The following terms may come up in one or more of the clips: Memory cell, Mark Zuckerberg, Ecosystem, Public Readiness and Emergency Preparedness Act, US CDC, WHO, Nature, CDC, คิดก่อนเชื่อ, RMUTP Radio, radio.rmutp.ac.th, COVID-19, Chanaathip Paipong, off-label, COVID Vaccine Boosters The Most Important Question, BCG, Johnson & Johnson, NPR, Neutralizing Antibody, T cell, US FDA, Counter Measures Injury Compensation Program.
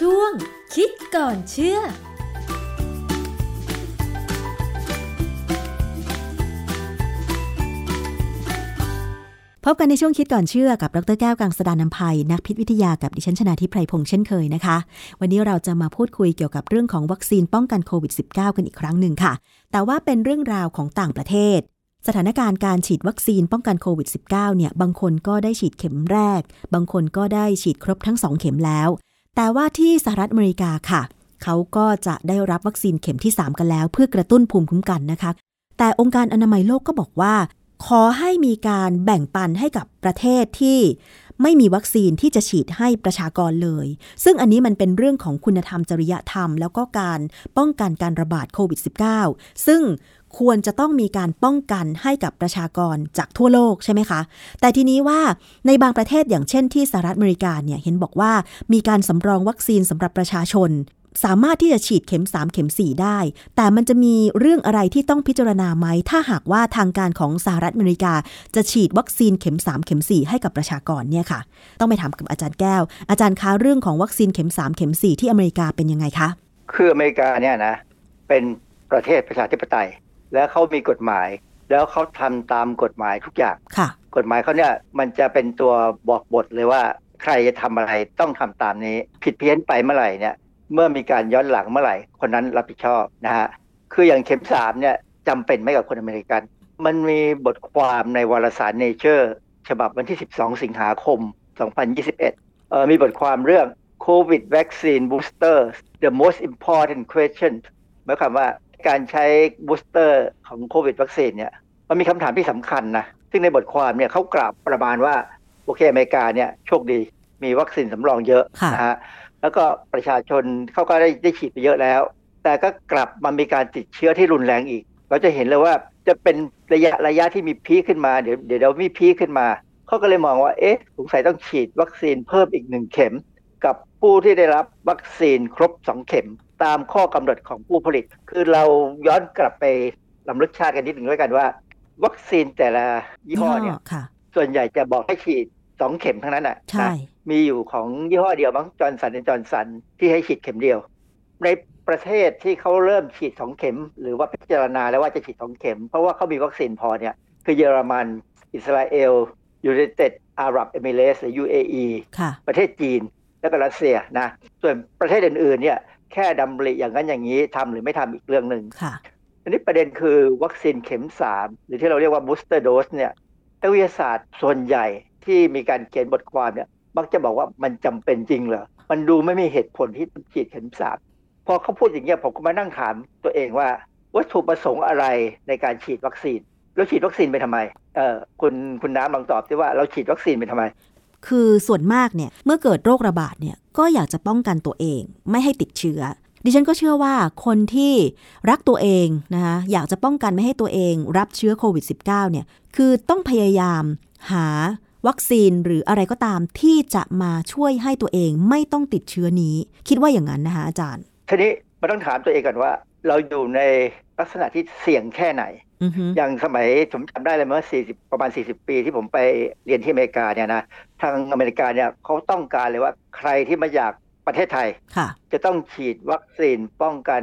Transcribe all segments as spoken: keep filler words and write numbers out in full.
ช่วงคิดก่อนเชื่อพบกันในช่วงคิดก่อนเชื่อกับดร.แก้วกังสดาลอำไพนักพิษวิทยากับดิฉันชนาธิปไพพงษ์เช่นเคยนะคะวันนี้เราจะมาพูดคุยเกี่ยวกับเรื่องของวัคซีนป้องกันโควิด สิบเก้า กันอีกครั้งหนึ่งค่ะแต่ว่าเป็นเรื่องราวของต่างประเทศสถานการณ์การฉีดวัคซีนป้องกันโควิด สิบเก้า เนี่ยบางคนก็ได้ฉีดเข็มแรกบางคนก็ได้ฉีดครบทั้งสองเข็มแล้วแต่ว่าที่สหรัฐอเมริกาค่ะเขาก็จะได้รับวัคซีนเข็มที่สามกันแล้วเพื่อกระตุ้นภูมิคุ้มกันนะคะแต่องค์การอนามัยโลกก็บอกว่าขอให้มีการแบ่งปันให้กับประเทศที่ไม่มีวัคซีนที่จะฉีดให้ประชากรเลยซึ่งอันนี้มันเป็นเรื่องของคุณธรรมจริยธรรมแล้วก็การป้องกันการระบาดโควิด สิบเก้า ซึ่งควรจะต้องมีการป้องกันให้กับประชากรจากทั่วโลกใช่ไหมคะแต่ทีนี้ว่าในบางประเทศอย่างเช่นที่สหรัฐอเมริกาเนี่ยเห็นบอกว่ามีการสำรองวัคซีนสำหรับประชาชนสามารถที่จะฉีดเข็มสามเข็มสี่ได้แต่มันจะมีเรื่องอะไรที่ต้องพิจารณาไหมถ้าหากว่าทางการของสหรัฐอเมริกาจะฉีดวัคซีนเข็มสามเข็มสี่ให้กับประชากรเนี่ยค่ะต้องไปถามกับอาจารย์แก้วอาจารย์คะเรื่องของวัคซีนเข็มสามเข็มสี่ที่อเมริกาเป็นยังไงคะคืออเมริกาเนี่ยนะเป็นประเทศประชาธิปไตยและเขามีกฎหมายแล้วเขาทำตามกฎหมายทุกอย่างค่ะกฎหมายเขาเนี่ยมันจะเป็นตัวบอกบทเลยว่าใครจะทำอะไรต้องทำตามนี้ผิดเพี้ยนไปเมื่อไหร่เนี่ยเมื่อมีการย้อนหลังเมื่อไหร่คนนั้นรับผิดชอบนะฮะคืออย่างเข็มสามเนี่ยจำเป็นไหมกับคนอเมริกันมันมีบทความในวารสาร Nature ฉบับวันที่สิบสองสิงหาคมสองพันยี่สิบเอ็ดเอ่อมีบทความเรื่อง COVID Vaccine Boosters The Most Important Question หมายความว่าการใช้บูสเตอร์ของโควิดวัคซีนเนี่ยมันมีคำถามที่สำคัญนะซึ่งในบทความเนี่ยเขากล่าวประมาณว่าโอเคอเมริกาเนี่ยโชคดีมีวัคซีนสำรองเยอะนะฮะแล้วก็ประชาชนเขาก็ได้ได้ฉีดไปเยอะแล้วแต่ก็กลับมามีการติดเชื้อที่รุนแรงอีกเราจะเห็นเลยว่าจะเป็นระยะระยะที่มีพีคขึ้นมาเดี๋ยวเดี๋ยวเรามีพีคขึ้นมาเขาก็เลยมองว่าเอ๊ะสงสัยต้องฉีดวัคซีนเพิ่มอีกหนึ่งเข็มกับผู้ที่ได้รับวัคซีนครบสองเข็มตามข้อกำหนดของผู้ผลิตคือเราย้อนกลับไปลำลึกชาติกันนิดหนึ่งด้วยกันว่าวัคซีนแต่ละยี่ห้อเนี่ยส่วนใหญ่จะบอกให้ฉีดสองเข็มทั้งนั้นอ่ะมีอยู่ของยี่ห้อเดียวมั้งจอห์นสัน แอนด์ จอห์นสันที่ให้ฉีดเข็มเดียวในประเทศที่เขาเริ่มฉีดสองเข็มหรือว่าพิจารณาแล้วว่าจะฉีดสองเข็มเพราะว่าเขามีวัคซีนพอเนี่ยคือเยอรมันอิสราเอลยูไนเต็ดอาหรับเอมิเรตส์หรือ ยู เอ อี ประเทศจีนและรัสเซียนะส่วนประเทศอื่นๆเนี่ยแค่ดำริอย่างนั้นอย่างนี้ทำหรือไม่ทำอีกเรื่องหนึ่งอันนี้ประเด็นคือวัคซีนเข็มสามหรือที่เราเรียกว่า booster dose เนี่ยนักวิทยาศาสตร์ส่วนใหญ่ที่มีการเขียนบทความเนี่ยมักจะบอกว่ามันจำเป็นจริงเหรอมันดูไม่มีเหตุผลที่ฉีดเข็มสามพอเขาพูดอย่างเงี้ยผมก็มานั่งถามตัวเองว่าวัตถุประสงค์อะไรในการฉีดวัคซีนแล้วฉีดวัคซีนไปทำไมเออคุณคุณน้ำลองตอบดิว่าเราฉีดวัคซีนไปทำไมคือส่วนมากเนี่ยเมื่อเกิดโรคระบาดเนี่ยก็อยากจะป้องกันตัวเองไม่ให้ติดเชื้อดิฉันก็เชื่อว่าคนที่รักตัวเองนะคะอยากจะป้องกันไม่ให้ตัวเองรับเชื้อโควิด สิบเก้า เนี่ยคือต้องพยายามหาวัคซีนหรืออะไรก็ตามที่จะมาช่วยให้ตัวเองไม่ต้องติดเชื้อนี้คิดว่าอย่างนั้นนะคะอาจารย์ทีนี้มาต้องถามตัวเองก่อนว่าเราอยู่ในลักษณะที่เสี่ยงแค่ไหน mm-hmm. อย่างสมัยผมจำได้เลยเมื่อสี่สิบประมาณสี่สิบปีที่ผมไปเรียนที่อเมริกาเนี่ยนะทางอเมริกาเนี่ยเขาต้องการเลยว่าใครที่มาจากประเทศไทย huh. จะต้องฉีดวัคซีนป้องกัน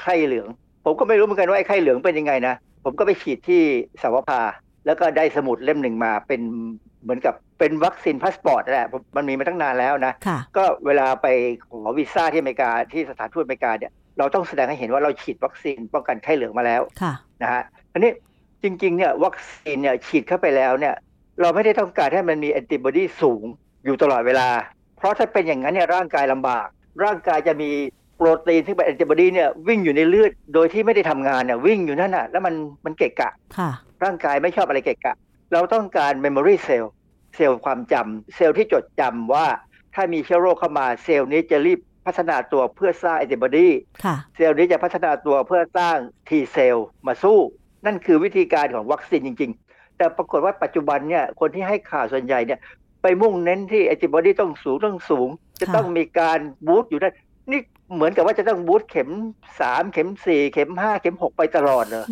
ไข้เหลืองผมก็ไม่รู้เหมือนกันว่าไอ้ไข้เหลืองเป็นยังไงนะผมก็ไปฉีดที่สวภาแล้วก็ได้สมุดเล่มหนึ่งมาเป็นเหมือนกับเป็นวัคซีนพาสปอร์ตแหละมันมีมาตั้งนานแล้วนะ huh. ก็เวลาไปขอวีซ่าที่อเมริกาที่สถานทูตอเมริกาเนี่ยเราต้องแสดงให้เห็นว่าเราฉีดวัคซีนป้องกันไข้เหลืองมาแล้วนะฮะอันนี้จริงๆเนี่ยวัคซีนเนี่ยฉีดเข้าไปแล้วเนี่ยเราไม่ได้ต้องการให้มันมีแอนติบอดีสูงอยู่ตลอดเวลาเพราะถ้าเป็นอย่างนั้นเนี่ยร่างกายลำบากร่างกายจะมีโปรตีนที่เป็นแอนติบอดีเนี่ยวิ่งอยู่ในเลือดโดยที่ไม่ได้ทำงานเนี่ยวิ่งอยู่นั่นน่ะแล้วมันมันเกะกะร่างกายไม่ชอบอะไรเกะกะเราต้องการ memory cell เซลล์ความจำเซลล์ที่จดจำว่าถ้ามีเชื้อโรคเข้ามาเซลล์นี้จะรีบพัฒนาตัวเพื่อสร้าง antibody เซลล์นี้จะพัฒนาตัวเพื่อสร้าง T cell มาสู้นั่นคือวิธีการของวัคซีนจริงๆแต่ปรากฏว่าปัจจุบันเนี่ยคนที่ให้ข่าวส่วนใหญ่เนี่ยไปมุ่งเน้นที่ antibody ต้องสูงต้องสูงจะต้องมีการบูสต์อยู่นั่นนี่เหมือนกับว่าจะต้องบูสต์เข็มสามเข็มสี่เข็มห้าเข็มหกไปตลอดเลย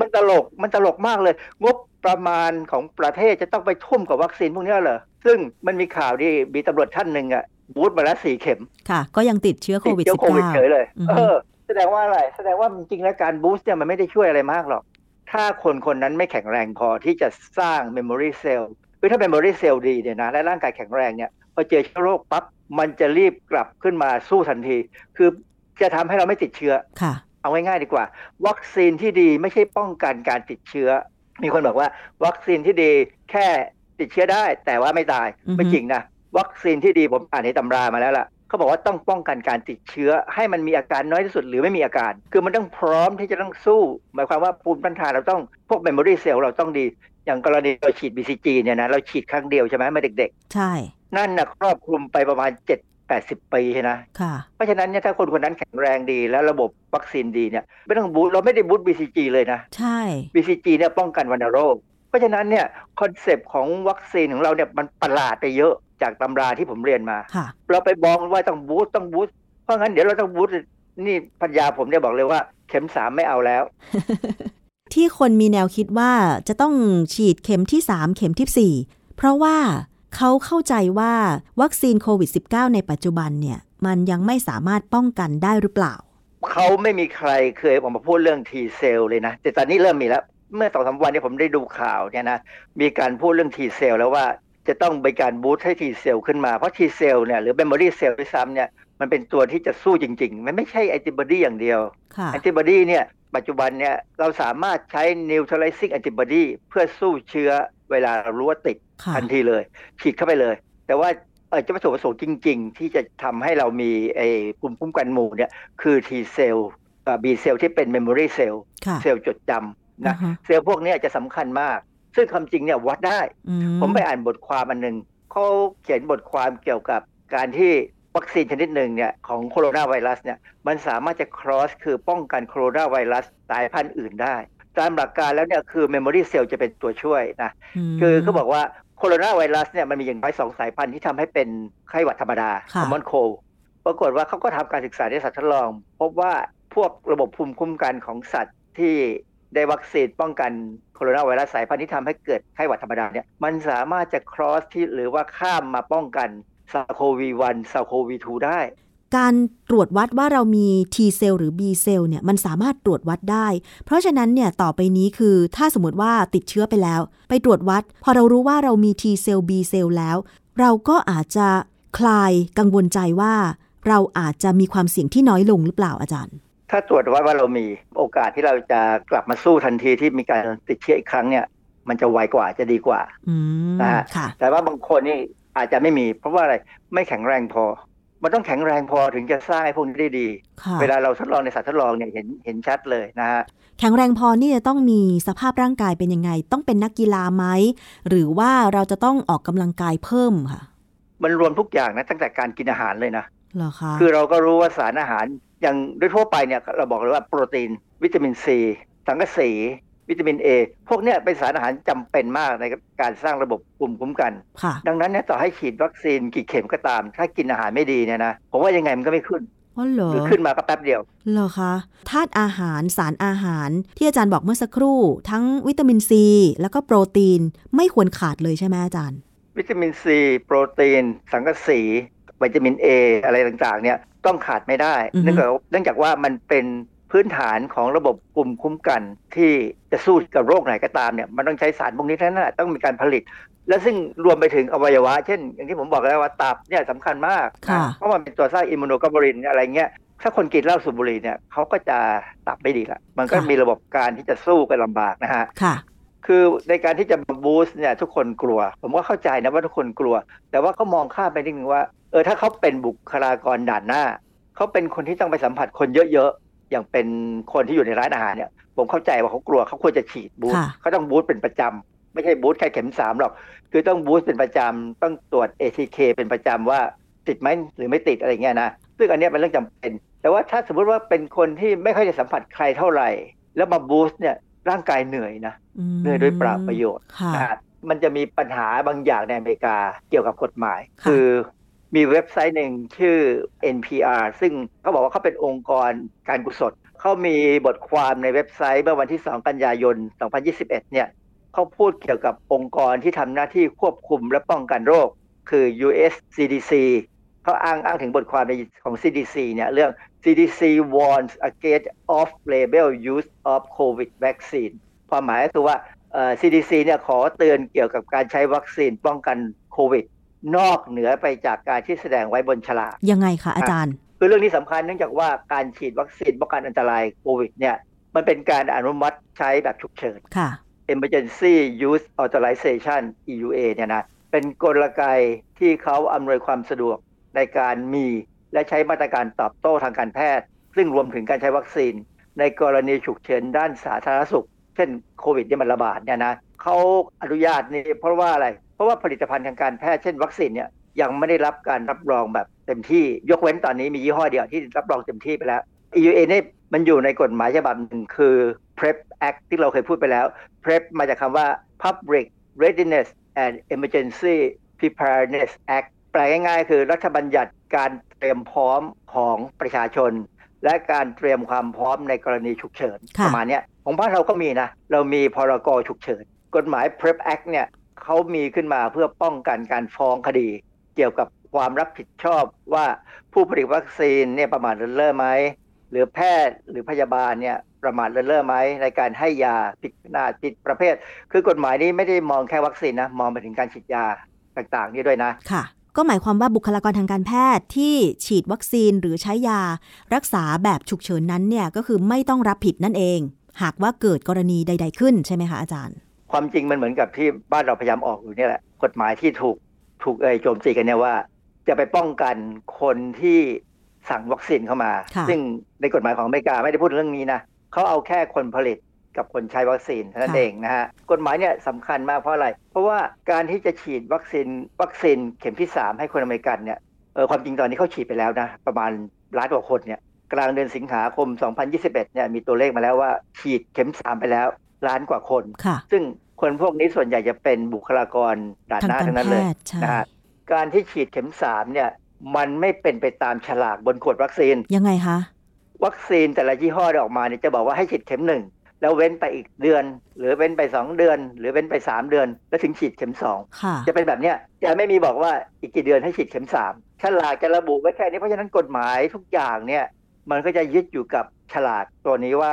มันตลกมันตลกมากเลยงบประมาณของประเทศจะต้องไปทุ่มกับวัคซีนพวกนี้เหรอ ซึ่งมันมีข่าวที่มีตำรวจท่านหนึ่งอ่ะบูสต์มาแล้วสี่เข็มค่ะก็ยังติดเชื้อโควิด สิบเก้า เฉยเลยเออแสดงว่าอะไรแสดงว่าจริงๆแล้วการบูสต์เนี่ยมันไม่ได้ช่วยอะไรมากหรอกถ้าคนคนนั้นไม่แข็งแรงพอที่จะสร้าง memory cell คือถ้า memory cell ดีเนี่ยนะและร่างกายแข็งแรงเนี่ยพอเจอเชื้อโรคปั๊บมันจะรีบกลับขึ้นมาสู้ทันทีคือจะทำให้เราไม่ติดเชื้อค่ะเอาง่ายๆดีกว่าวัคซีนที่ดีไม่ใช่ป้องกันการติดเชื้อมีคนบอกว่าวัคซีนที่ดีแค่ติดเชื้อได้แต่ว่าไม่ตายไม่จริงนะวัคซีนที่ดีผมอ่านในตำรามาแล้วล่ะเขาบอกว่าต้องป้องกันการติดเชื้อให้มันมีอาการน้อยที่สุดหรือไม่มีอาการคือมันต้องพร้อมที่จะต้องสู้หมายความว่าภูมิต้านทานเราต้องพวก memory cell เราต้องดีอย่างกรณีเราฉีด บี ซี จี เนี่ยนะเราฉีดครั้งเดียวใช่ไหมเมื่อเด็กๆใช่นั่นนะครอบคลุมไปประมาณเจ็ดสิบแปดสิบปีใช่นะค่ะเพราะฉะนั้นเนี่ยถ้าคนคนนั้นแข็งแรงดีและระบบวัคซีนดีเนี่ยไม่ต้องบูสต์เราไม่ได้บูสต์ บี ซี จี เลยนะใช่ บี ซี จี เนี่ยป้องกันวัณโรคเพราะฉะนั้นเนี่ยคอนเซปต์ของวัคซีนของเราเนี่ยมันประหลาดไปเยอะจากตำราที่ผมเรียนมาเราไปมองว่าต้องบูสต์ต้องบูสต์เพราะงั้นเดี๋ยวเราต้องบูสต์นี่ปัญญาผมเนี่ยบอกเลยว่าเข็มสามไม่เอาแล้ว ที่คนมีแนวคิดว่าจะต้องฉีดเข็มที่สามเข็มที่สี่เพราะว่าเขาเข้าใจว่าวัคซีนโควิด สิบเก้า ในปัจจุบันเนี่ยมันยังไม่สามารถป้องกันได้หรือเปล่าเขาไม่มีใครเคยออกมาพูดเรื่อง T cell เลยนะแต่ตอนนี้เริ่มมีแล้วเมื่อ สองสาม วันนี้ผมได้ดูข่าวเนี่ยนะมีการพูดเรื่อง T cell แล้วว่าจะต้องไปการบูสต์ให้ T cell ขึ้นมาเพราะ T cell เนี่ยหรือ memory cell ด้วยซ้ำเนี่ยมันเป็นตัวที่จะสู้จริงๆมันไม่ใช่ antibody อย่างเดียว antibody เนี่ยปัจจุบันเนี่ยเราสามารถใช้ neutralizing antibody เพื่อสู้เชื้อเวลาเรารู้ว่าติดทันทีเลยฉีดเข้าไปเลยแต่ว่าเอ่อจะประสบประสงค์จริงๆที่จะทำให้เรามีไอ้ภูมิคุ้มกันหมู่เนี่ยคือ T cell เอ่อ B cell ที่เป็น memory cell เซลล์จดจำนะเซลล์พวกนี้จะสำคัญมากซึ่งความจริงเนี่ยวัดได้ผมไปอ่านบทความอันนึงเขาเขียนบทความเกี่ยวกับการที่วัคซีนชนิดหนึ่งเนี่ยของโคโรนาไวรัสเนี่ยมันสามารถจะ cross คือป้องกันโคโรนาไวรัสสายพันธุ์อื่นได้ตามหลักการแล้วเนี่ยคือ memory cell จะเป็นตัวช่วยนะคือเขาบอกว่าโคโรนาไวรัสเนี่ยมันมีอย่างน้อยสองสายพันธุ์ที่ทำให้เป็นไข้หวัดธรรมดา common cold ปรากฏว่าเขาก็ทำการศึกษาในสัตว์ทดลองพบว่าพวกระบบภูมิคุ้มกันของสัตว์ที่ได้วัคซีนป้องกันโคโรนาไวรัสสายพันธุ์ที่ทำให้เกิดไข้หวัดธรรมดาเนี่ยมันสามารถจะ cross ที่หรือว่าข้ามมาป้องกันซาโควีวันซาโควีทูได้การตรวจวัดว่าเรามี T cell หรือ B cell เนี่ยมันสามารถตรวจวัดได้เพราะฉะนั้นเนี่ยต่อไปนี้คือถ้าสมมติว่าติดเชื้อไปแล้วไปตรวจวัดพอเรารู้ว่าเรามี T cell B cell แล้วเราก็อาจจะคลายกังวลใจว่าเราอาจจะมีความเสี่ยงที่น้อยลงหรือเปล่าอาจารย์ถ้าตรวจวัดว่าเรามีโอกาสที่เราจะกลับมาสู้ทันทีที่มีการติดเชื้ออีกครั้งเนี่ยมันจะไวกว่าจะดีกว่านะฮะแต่ว่าบางคนนี่อาจจะไม่มีเพราะว่าอะไรไม่แข็งแรงพอมันต้องแข็งแรงพอถึงจะสร้างไอ้พวกนี้ได้ดีเวลาเราทดลองในสัตว์ทดลองเนี่ยเห็นเห็นชัดเลยนะฮะแข็งแรงพอนี่จะต้องมีสภาพร่างกายเป็นยังไงต้องเป็นนักกีฬาไหมหรือว่าเราจะต้องออกกำลังกายเพิ่มค่ะมันรวมทุกอย่างนะตั้งแต่การกินอาหารเลยนะเหรอคะคือเราก็รู้ว่าสารอาหารอย่างโดยทั่วไปเนี่ยเราบอกเลยว่าโปรตีนวิตามินซีสังกะสีวิตามิน A พวกเนี้ยเป็นสารอาหารจำเป็นมากในการสร้างระบบภูมิคุ้มกันดังนั้นเนี่ยต่อให้ฉีดวัคซีนกี่เข็มก็ตามถ้ากินอาหารไม่ดีเนี่ยนะผมว่ายังไงมันก็ไม่ขึ้นอ๋อเหรอขึ้นมาก็แป๊บเดียวเหรอคะธาตุอาหารสารอาหารที่อาจารย์บอกเมื่อสักครู่ทั้งวิตามิน C แล้วก็โปรตีนไม่ควรขาดเลยใช่ไหมอาจารย์วิตามิน C โปรตีนสังกะสีวิตามิน A อะไรต่างๆเนี่ยต้องขาดไม่ได้เนื่องจากเนื่องจากว่ามันเป็นพื้นฐานของระบบภูมิคุ้มกันที่จะสู้กับโรคไหนก็ตามเนี่ยมันต้องใช้สารพวกนี้ทั้งนั้นต้องมีการผลิตและซึ่งรวมไปถึงอวัยวะเช่นอย่างที่ผมบอกแล้วว่าตับเนี่ยสำคัญมากเพราะมันเป็นตัวสร้างอิมมูโนกลบูลินอะไรเงี้ยถ้าคนกินเหล้าสูบบุหรี่เนี่ยเขาก็จะตับไม่ดีละมันก็มีระบบการที่จะสู้กันลำบากนะฮะคือในการที่จะบูสต์เนี่ยทุกคนกลัวผมก็เข้าใจนะว่าทุกคนกลัวแต่ว่าก็มองข้ามไปนิดนึงว่าเออถ้าเขาเป็นบุคลากรด่านหน้าเขาเป็นคนที่ต้องไปสัมผัสคนเยอะอย่างเป็นคนที่อยู่ในร้านอาหารเนี่ยผมเข้าใจว่าเขากลัวเขาควรจะฉีดบูสต์เขาต้องบูสต์เป็นประจำไม่ใช่บูสต์แค่เข็มสามหรอกคือต้องบูสต์เป็นประจำต้องตรวจ เอ ที เค เป็นประจำว่าติดไหมหรือไม่ติดอะไรเงี้ยนะซึ่งอันนี้เป็นเรื่องจำเป็นแต่ว่าถ้าสมมติว่าเป็นคนที่ไม่ค่อยจะสัมผัสใครเท่าไหร่แล้วมาบูสต์เนี่ยร่างกายเหนื่อยนะเหนื่อยโดยเปล่าประโยชน์นะมันจะมีปัญหาบางอย่างในอเมริกาเกี่ยวกับกฎหมายคือมีเว็บไซต์หนึ่งชื่อ เอ็น พี อาร์ ซึ่งเขาบอกว่าเขาเป็นองค์กรการกุศลเขามีบทความในเว็บไซต์เมื่อวันที่สองกันยายนสองพันยี่สิบเอ็ดเนี่ย เขาพูดเกี่ยวกับองค์กรที่ทำหน้าที่ควบคุมและป้องกันโรคคือ ยู เอส ซี ดี ซี เขาอ้างอ้างถึงบทความของ ซี ดี ซี เนี่ยเรื่อง ซี ดี ซี warns against off-label use of COVID vaccine ความหมายก็คือว่า ซี ดี ซี เนี่ยขอเตือนเกี่ยวกับการใช้วัคซีนป้องกันโควิดนอกเหนือไปจากการที่แสดงไว้บนฉลากยังไงคะอาจารย์คือเรื่องนี้สำคัญเนื่องจากว่าการฉีดวัคซีนป้องกันอันตรายโควิดเนี่ยมันเป็นการอนุมัติใช้แบบฉุกเฉินค่ะ Emergency Use Authorization อี ยู เอ เนี่ยนะเป็นกลไกที่เขาอำนวยความสะดวกในการมีและใช้มาตรการตอบโต้ทางการแพทย์ซึ่งรวมถึงการใช้วัคซีนในกรณีฉุกเฉินด้านสาธารณสุขเช่นโควิดที่มันระบาดเนี่ยนะเขาอนุญาตนี่เพราะว่าอะไรเพราะว่าผลิตภัณฑ์ทางการแพทย์เช่นวัคซีนเนี่ยยังไม่ได้รับการรับรองแบบเต็มที่ยกเว้นตอนนี้มียี่ห้อเดียวที่รับรองเต็มที่ไปแล้ว อี ยู เอ นี่มันอยู่ในกฎหมายฉบับหนึ่งคือ พี อาร์ อี พี Act ที่เราเคยพูดไปแล้ว พี อาร์ อี พี มาจากคำว่า Public Readiness and Emergency Preparedness Act แปลง่ายๆคือรัฐบัญญัติการเตรียมพร้อมของประชาชนและการเตรียมความพร้อมในกรณีฉุกเฉินประมาณนี้ของบ้านเราก็มีนะเรามีพรก.ฉุกเฉินกฎหมาย พี อาร์ อี พี Act เนี่ยเขามีขึ้นมาเพื่อป้องกันการฟ้องคดีเกี่ยวกับความรับผิดชอบว่าผู้ผลิตวัคซีนเนี่ยประมาทเลินเล่อไหมหรือแพทย์หรือพยาบาลเนี่ยประมาทเลินเล่อไหมในการให้ยาผิดขนาดผิดประเภทคือกฎหมายนี้ไม่ได้มองแค่วัคซีนนะมองไปถึงการฉีดยาต่างๆนี่ด้วยนะค่ะก็หมายความว่าบุคลากรทางการแพทย์ที่ฉีดวัคซีนหรือใช้ยารักษาแบบฉุกเฉินนั้นเนี่ยก็คือไม่ต้องรับผิดนั่นเองหากว่าเกิดกรณีใดๆขึ้นใช่ไหมคะอาจารย์ความจริงมันเหมือนกับที่บ้านเราพยายามออกอยู่นี่แหละกฎหมายที่ถูกถูกเอ่ยโจมตีกันเนี่ยว่าจะไปป้องกันคนที่สั่งวัคซีนเข้ามาซึ่งในกฎหมายของอเมริกาไม่ได้พูดเรื่องนี้นะเขาเอาแค่คนผลิตกับคนใช้วัคซีนเท่านั้นเองนะฮะกฎหมายเนี่ยสำคัญมากเพราะอะไรเพราะว่าการที่จะฉีดวัคซีนวัคซีนเข็มที่สามให้คนอเมริกันเนี่ยเออความจริงตอนนี้เขาฉีดไปแล้วนะประมาณล้านกว่าคนเนี่ยกลางเดือนสิงหาคมสองพันยี่สิบเอ็ดเนี่ยมีตัวเลขมาแล้วว่าฉีดเข็มสามไปแล้วล้านกว่าคนซึ่งคนพวกนี้ส่วนใหญ่จะเป็นบุคลากรด่านหน้าทั้งนั้นเลยนะฮะการที่ฉีดเข็มสามเนี่ยมันไม่เป็นไปตามฉลากบนขวดวัคซีนยังไงคะวัคซีนแต่ละยี่ห้อออกมาเนี่ยจะบอกว่าให้ฉีดเข็มหนึ่งแล้วเว้นไปอีกเดือนหรือเว้นไปสองเดือนหรือเว้นไปสามเดือนแล้วถึงฉีดเข็มสองจะเป็นแบบเนี้ยจะไม่มีบอกว่าอีกกี่เดือนให้ฉีดเข็มสามฉลากจะระบุไว้แค่นี้เพราะฉะนั้นกฎหมายทุกอย่างเนี่ยมันก็จะยึดอยู่กับฉลากตัวนี้ว่า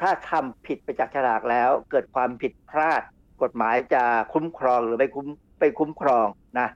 ถ้าทำผิดไปจากฉลากแล้วเกิดความผิดพลาดกฎหมายจะคุ้มครองหรือไม่คุ้มไปคุ้มครองนะ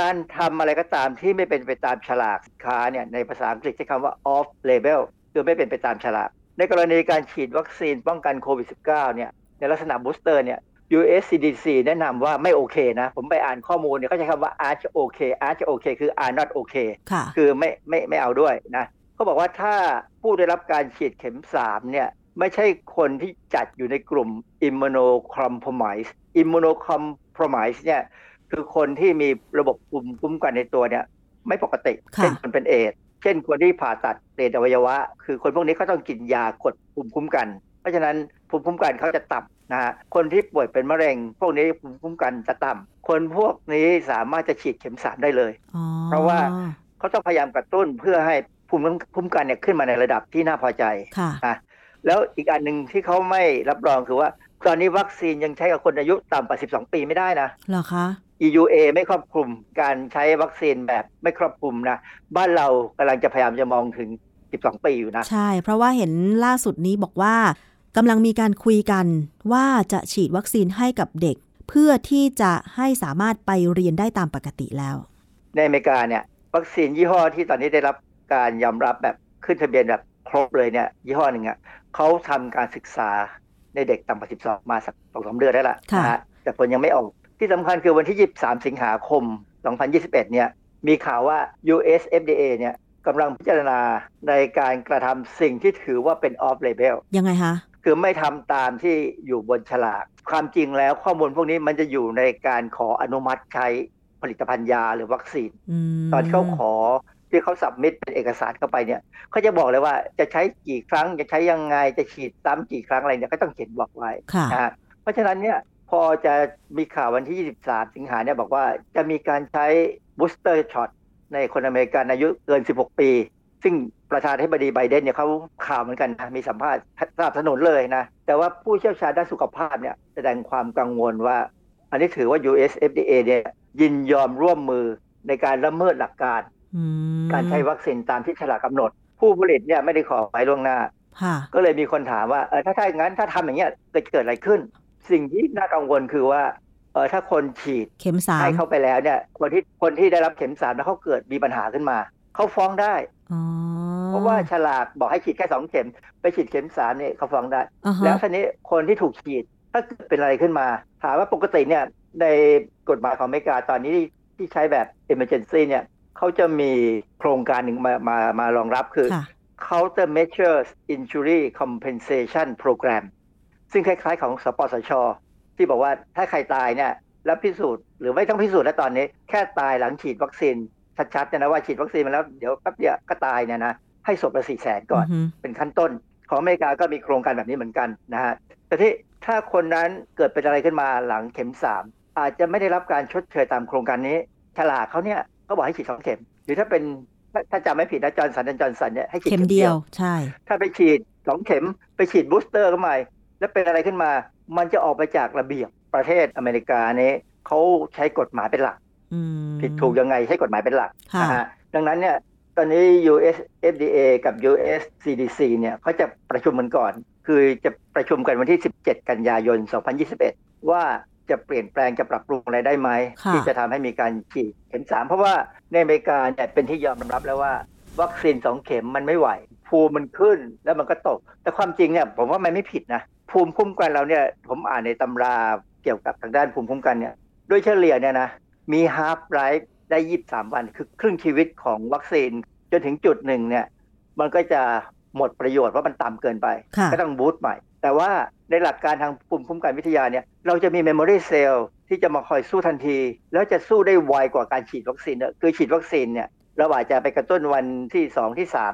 การทำอะไรก็ตามที่ไม่เป็นไปตามฉลากสินค้าเนี่ยในภาษาอังกฤษใช้คำว่า off-label คือไม่เป็นไปตามฉลากในกรณีการฉีดวัคซีนป้องกันโควิด สิบเก้า เนี่ยในลักษณะ booster เนี่ย ยู เอส ซี ดี ซี แนะนำว่าไม่โอเคนะผมไปอ่านข้อมูลเนี่ยเขาใช้คำว่า are okay are okay คือ are not okay คือไม่ไม่ไม่เอาด้วยนะเขาบอกว่าถ้าผู้ได้รับการฉีดเข็มสามเนี่ยไม่ใช่คนที่จัดอยู่ในกลุ่ม immunocompromised immunocompromised เนี่ยคือคนที่มีระบบภูมิคุ้มกันในตัวเนี่ยไม่ปกติเช่นคนเป็นเอดเช่นคนที่ผ่าตัดเปลี่ยนอวัยวะคือคนพวกนี้เขาต้องกินยากดภูมิคุ้มกันเพราะฉะนั้นภูมิคุ้มกันเขาจะต่ำนะฮะคนที่ป่วยเป็นมะเร็งพวกนี้ภูมิคุ้มกันจะต่ำคนพวกนี้สามารถจะฉีดเข็มสามได้เลยเพราะว่าเขาต้องพยายามกระตุ้นเพื่อให้ภูมิคุ้มกันเนี่ยขึ้นมาในระดับที่น่าพอใจนะแล้วอีกอันหนึ่งที่เขาไม่รับรองคือว่าตอนนี้วัคซีนยังใช้กับคนอายุต่ำกว่าสิบสองปีไม่ได้นะเหรอคะ อี ยู เอ ไม่ครอบคลุมการใช้วัคซีนแบบไม่ครอบคลุมนะบ้านเรากำลังจะพยายามจะมองถึงสิบสองปีอยู่นะใช่เพราะว่าเห็นล่าสุดนี้บอกว่ากำลังมีการคุยกันว่าจะฉีดวัคซีนให้กับเด็กเพื่อที่จะให้สามารถไปเรียนได้ตามปกติแล้วในอเมริกาเนี่ยวัคซีนยี่ห้อที่ตอนนี้ได้รับการยอมรับแบบขึ้นทะเบียนแบบครบเลยเนี่ยยี่ห้อหนึ่งอ่ะเขาทำการศึกษาในเด็กต่ำกว่าสิบสองมาสัก สองถึงสาม เดือนได้ละนะฮะแต่ผลยังไม่ออกที่สำคัญคือวันที่ยี่สิบสามสิงหาคมสองพันยี่สิบเอ็ดเนี่ยมีข่าวว่า ยู เอส เอฟ ดี เอ เนี่ยกำลังพิจารณาในการกระทำสิ่งที่ถือว่าเป็น off label ยังไงฮะคือไม่ทำตามที่อยู่บนฉลากความจริงแล้วข้อมูลพวกนี้มันจะอยู่ในการขออนุมัติใช้ผลิตภัณฑ์ยาหรือวัคซีนตอนที่เขาขอที่เขาสับมิดเป็นเอกสารเข้าไปเนี่ยเขาจะบอกเลยว่าจะใช้กี่ครั้งจะใช้ยังไงจะฉีดซ้ำกี่ครั้งอะไรเนี่ยก็ต้องเขียนบอกไว้นะเพราะฉะนั้นเนี่ยพอจะมีข่าววันที่ยี่สิบสามสิงหาเนี่ยบอกว่าจะมีการใช้บูสเตอร์ช็อตในคนอเมริกันอายุเกินสิบหกปีซึ่งแป ประธานาธิบดีไบเดนเนี่ยเขาข่าวเหมือนกันนะมีสัมภาษณ์สนับสนุนเลยนะแต่ว่าผู้เชี่ยวชาญด้านสุขภาพเนี่ยแสดงความกังวลว่าอันนี้ถือว่า ยู เอส เอฟ ดี เอ เนี่ยยินยอมร่วมมือในการละเมิดหลักการ hmm. การใช้วัคซีนตามที่ฉลากกำหนดผู้ผลิตเนี่ยไม่ได้ขอไว้ล่วงหน้า huh. ก็เลยมีคนถามว่าเออถ้าถ้าอย่างนั้นถ้าทำอย่างเงี้ยจะเกิดอะไรขึ้นสิ่งที่น่ากังวลคือว่าเออถ้าคนฉีดเข็มสามให้เขาไปแล้วเนี่ยคนที่คนที่ได้รับเข็มสามแล้วเขาเกิดมีปัญหาขึ้นมาเขาฟ้องได้เพราะว่าฉลากบอกให้ฉีดแค่สองเข็มไปฉีดเข็มสามเนี่ยเขาฟ้องได้ uh-huh. แล้วทีนี้คนที่ถูกฉีดถ้าเกิดเป็นอะไรขึ้นมาถามว่าปกติเนี่ยในกฎหมายของอเมริกาตอนนี้ที่ใช้แบบ emergency เนี่ยเขาจะมีโครงการหนึ่งมามามารองรับคือ uh-huh. Counter Measures Injury Compensation Program ซึ่งคล้ายๆของสปสช.ที่บอกว่าถ้าใครตายเนี่ยแล้วพิสูจน์หรือไม่ต้องพิสูจน์แล้วตอนนี้แค่ตายหลังฉีดวัคซีนชัดๆเนี่ยนะว่าฉีดวัคซีนมาแล้วเดี๋ยวแป๊บเดียวก็ตายเนี่ยนะให้ศพละสี่แสนก่อน mm-hmm. เป็นขั้นต้นของอเมริกาก็มีโครงการแบบนี้เหมือนกันนะฮะแต่ที่ถ้าคนนั้นเกิดเป็นอะไรขึ้นมาหลังเข็มสามอาจจะไม่ได้รับการชดเชยตามโครงการนี้ฉลากเขาเนี่ยก็บอกให้ฉีดสองเข็มหรือถ้าเป็นถ้าจำไม่ผิดนะจอห์นสันแอนด์จอห์นสันเนี่ยให้ฉีดเข็มเดียวใช่ถ้าไปฉีดสองเข็มไปฉีดบูสเตอร์ก็ใหม่แล้วเป็นอะไรขึ้นมามันจะออกไปจากระเบียบประเทศอเมริกานี้เขาใช้กฎหมายเป็นหลักผิดถูกยังไงใช้กฎหมายเป็นหลักนะฮะดังนั้นเนี่ยตอนนี้ ยู เอส เอฟ ดี เอ กับ ยู เอส ซี ดี ซี เนี่ยเขาจะประชุมกันก่อนคือจะประชุมกันวันที่สิบเจ็ดกันยายนสองพันยี่สิบเอ็ดว่าจะเปลี่ยนแปลงจะปรับปรุงอะไรได้ไหมที่จะทำให้มีการฉีดเข็มสามเพราะว่าในอเมริกาเนี่ยเป็นที่ยอมรับแล้วว่าวัคซีนสองเข็มมันไม่ไหวภูมิมันขึ้นแล้วมันก็ตกแต่ความจริงเนี่ยผมว่ามันไม่ผิดนะภูมิคุ้มกันเราเนี่ยผมอ่านในตำราเกี่ยวกับทางด้านภูมิคุ้มกันเนี่ยโดยเฉลี่ยเนี่ยนะมี half life ได้ยี่สิบสามวันคือครึ่งชีวิตของวัคซีนจนถึงจุดหนึ่งเนี่ยมันก็จะหมดประโยชน์เพราะมันต่ำเกินไปก็ต้องบูสต์ใหม่แต่ว่าในหลักการทางภูมิคุ้มกันวิทยาเนี่ยเราจะมี memory cell ที่จะมาคอยสู้ทันทีแล้วจะสู้ได้ไวกว่าการฉีดวัคซีนคือฉีดวัคซีนเนี่ยเราอาจจะไปกระตุ้นวันที่สองที่สาม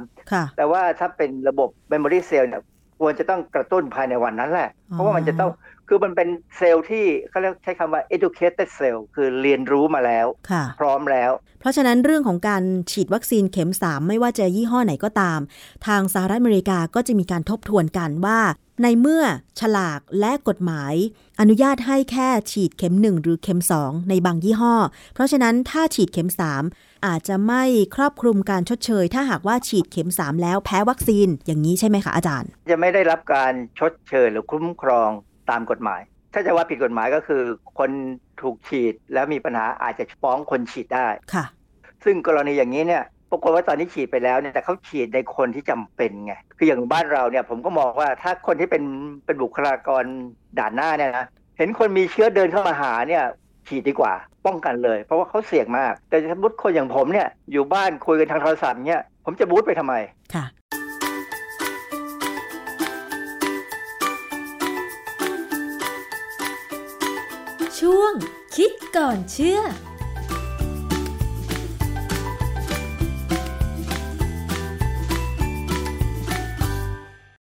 แต่ว่าถ้าเป็นระบบ memory cell เนี่ยควรจะต้องกระตุ้นภายในวันนั้นแหละเพราะว่ามันจะต้องคือมันเป็นเซลล์ที่เขาเรียกใช้คำว่า educated cell คือเรียนรู้มาแล้วพร้อมแล้วเพราะฉะนั้นเรื่องของการฉีดวัคซีนเข็มสามไม่ว่าจะยี่ห้อไหนก็ตามทางสหรัฐอเมริกาก็จะมีการทบทวนกันว่าในเมื่อฉลากและกฎหมายอนุญาตให้แค่ฉีดเข็มหนึ่งหรือเข็มสองในบางยี่ห้อเพราะฉะนั้นถ้าฉีดเข็มสามอาจจะไม่ครอบคลุมการชดเชยถ้าหากว่าฉีดเข็มสามแล้วแพ้วัคซีนอย่างนี้ใช่ไหมคะอาจารย์จะไม่ได้รับการชดเชยหรือคุ้มครองตามกฎหมายถ้าจะว่าผิดกฎหมายก็คือคนถูกฉีดแล้วมีปัญหาอาจจะฟ้องคนฉีดได้ค่ะซึ่งกรณีอย่างนี้เนี่ยปรากฏว่าตอนนี้ฉีดไปแล้วเนี่ยแต่เขาฉีดในคนที่จำเป็นไงคืออย่างบ้านเราเนี่ยผมก็มองว่าถ้าคนที่เป็นเป็นบุคลากรด่านหน้าเนี่ยนะเห็นคนมีเชื้อเดินเข้ามาหาเนี่ยฉีดดีกว่าป้องกันเลยเพราะว่าเขาเสี่ยงมากแต่สมมติคนอย่างผมเนี่ยอยู่บ้านคุยกันทางโทรศัพท์เนี่ยผมจะบูสต์ไปทำไมค่ะช่วงคิดก่อนเชื่อ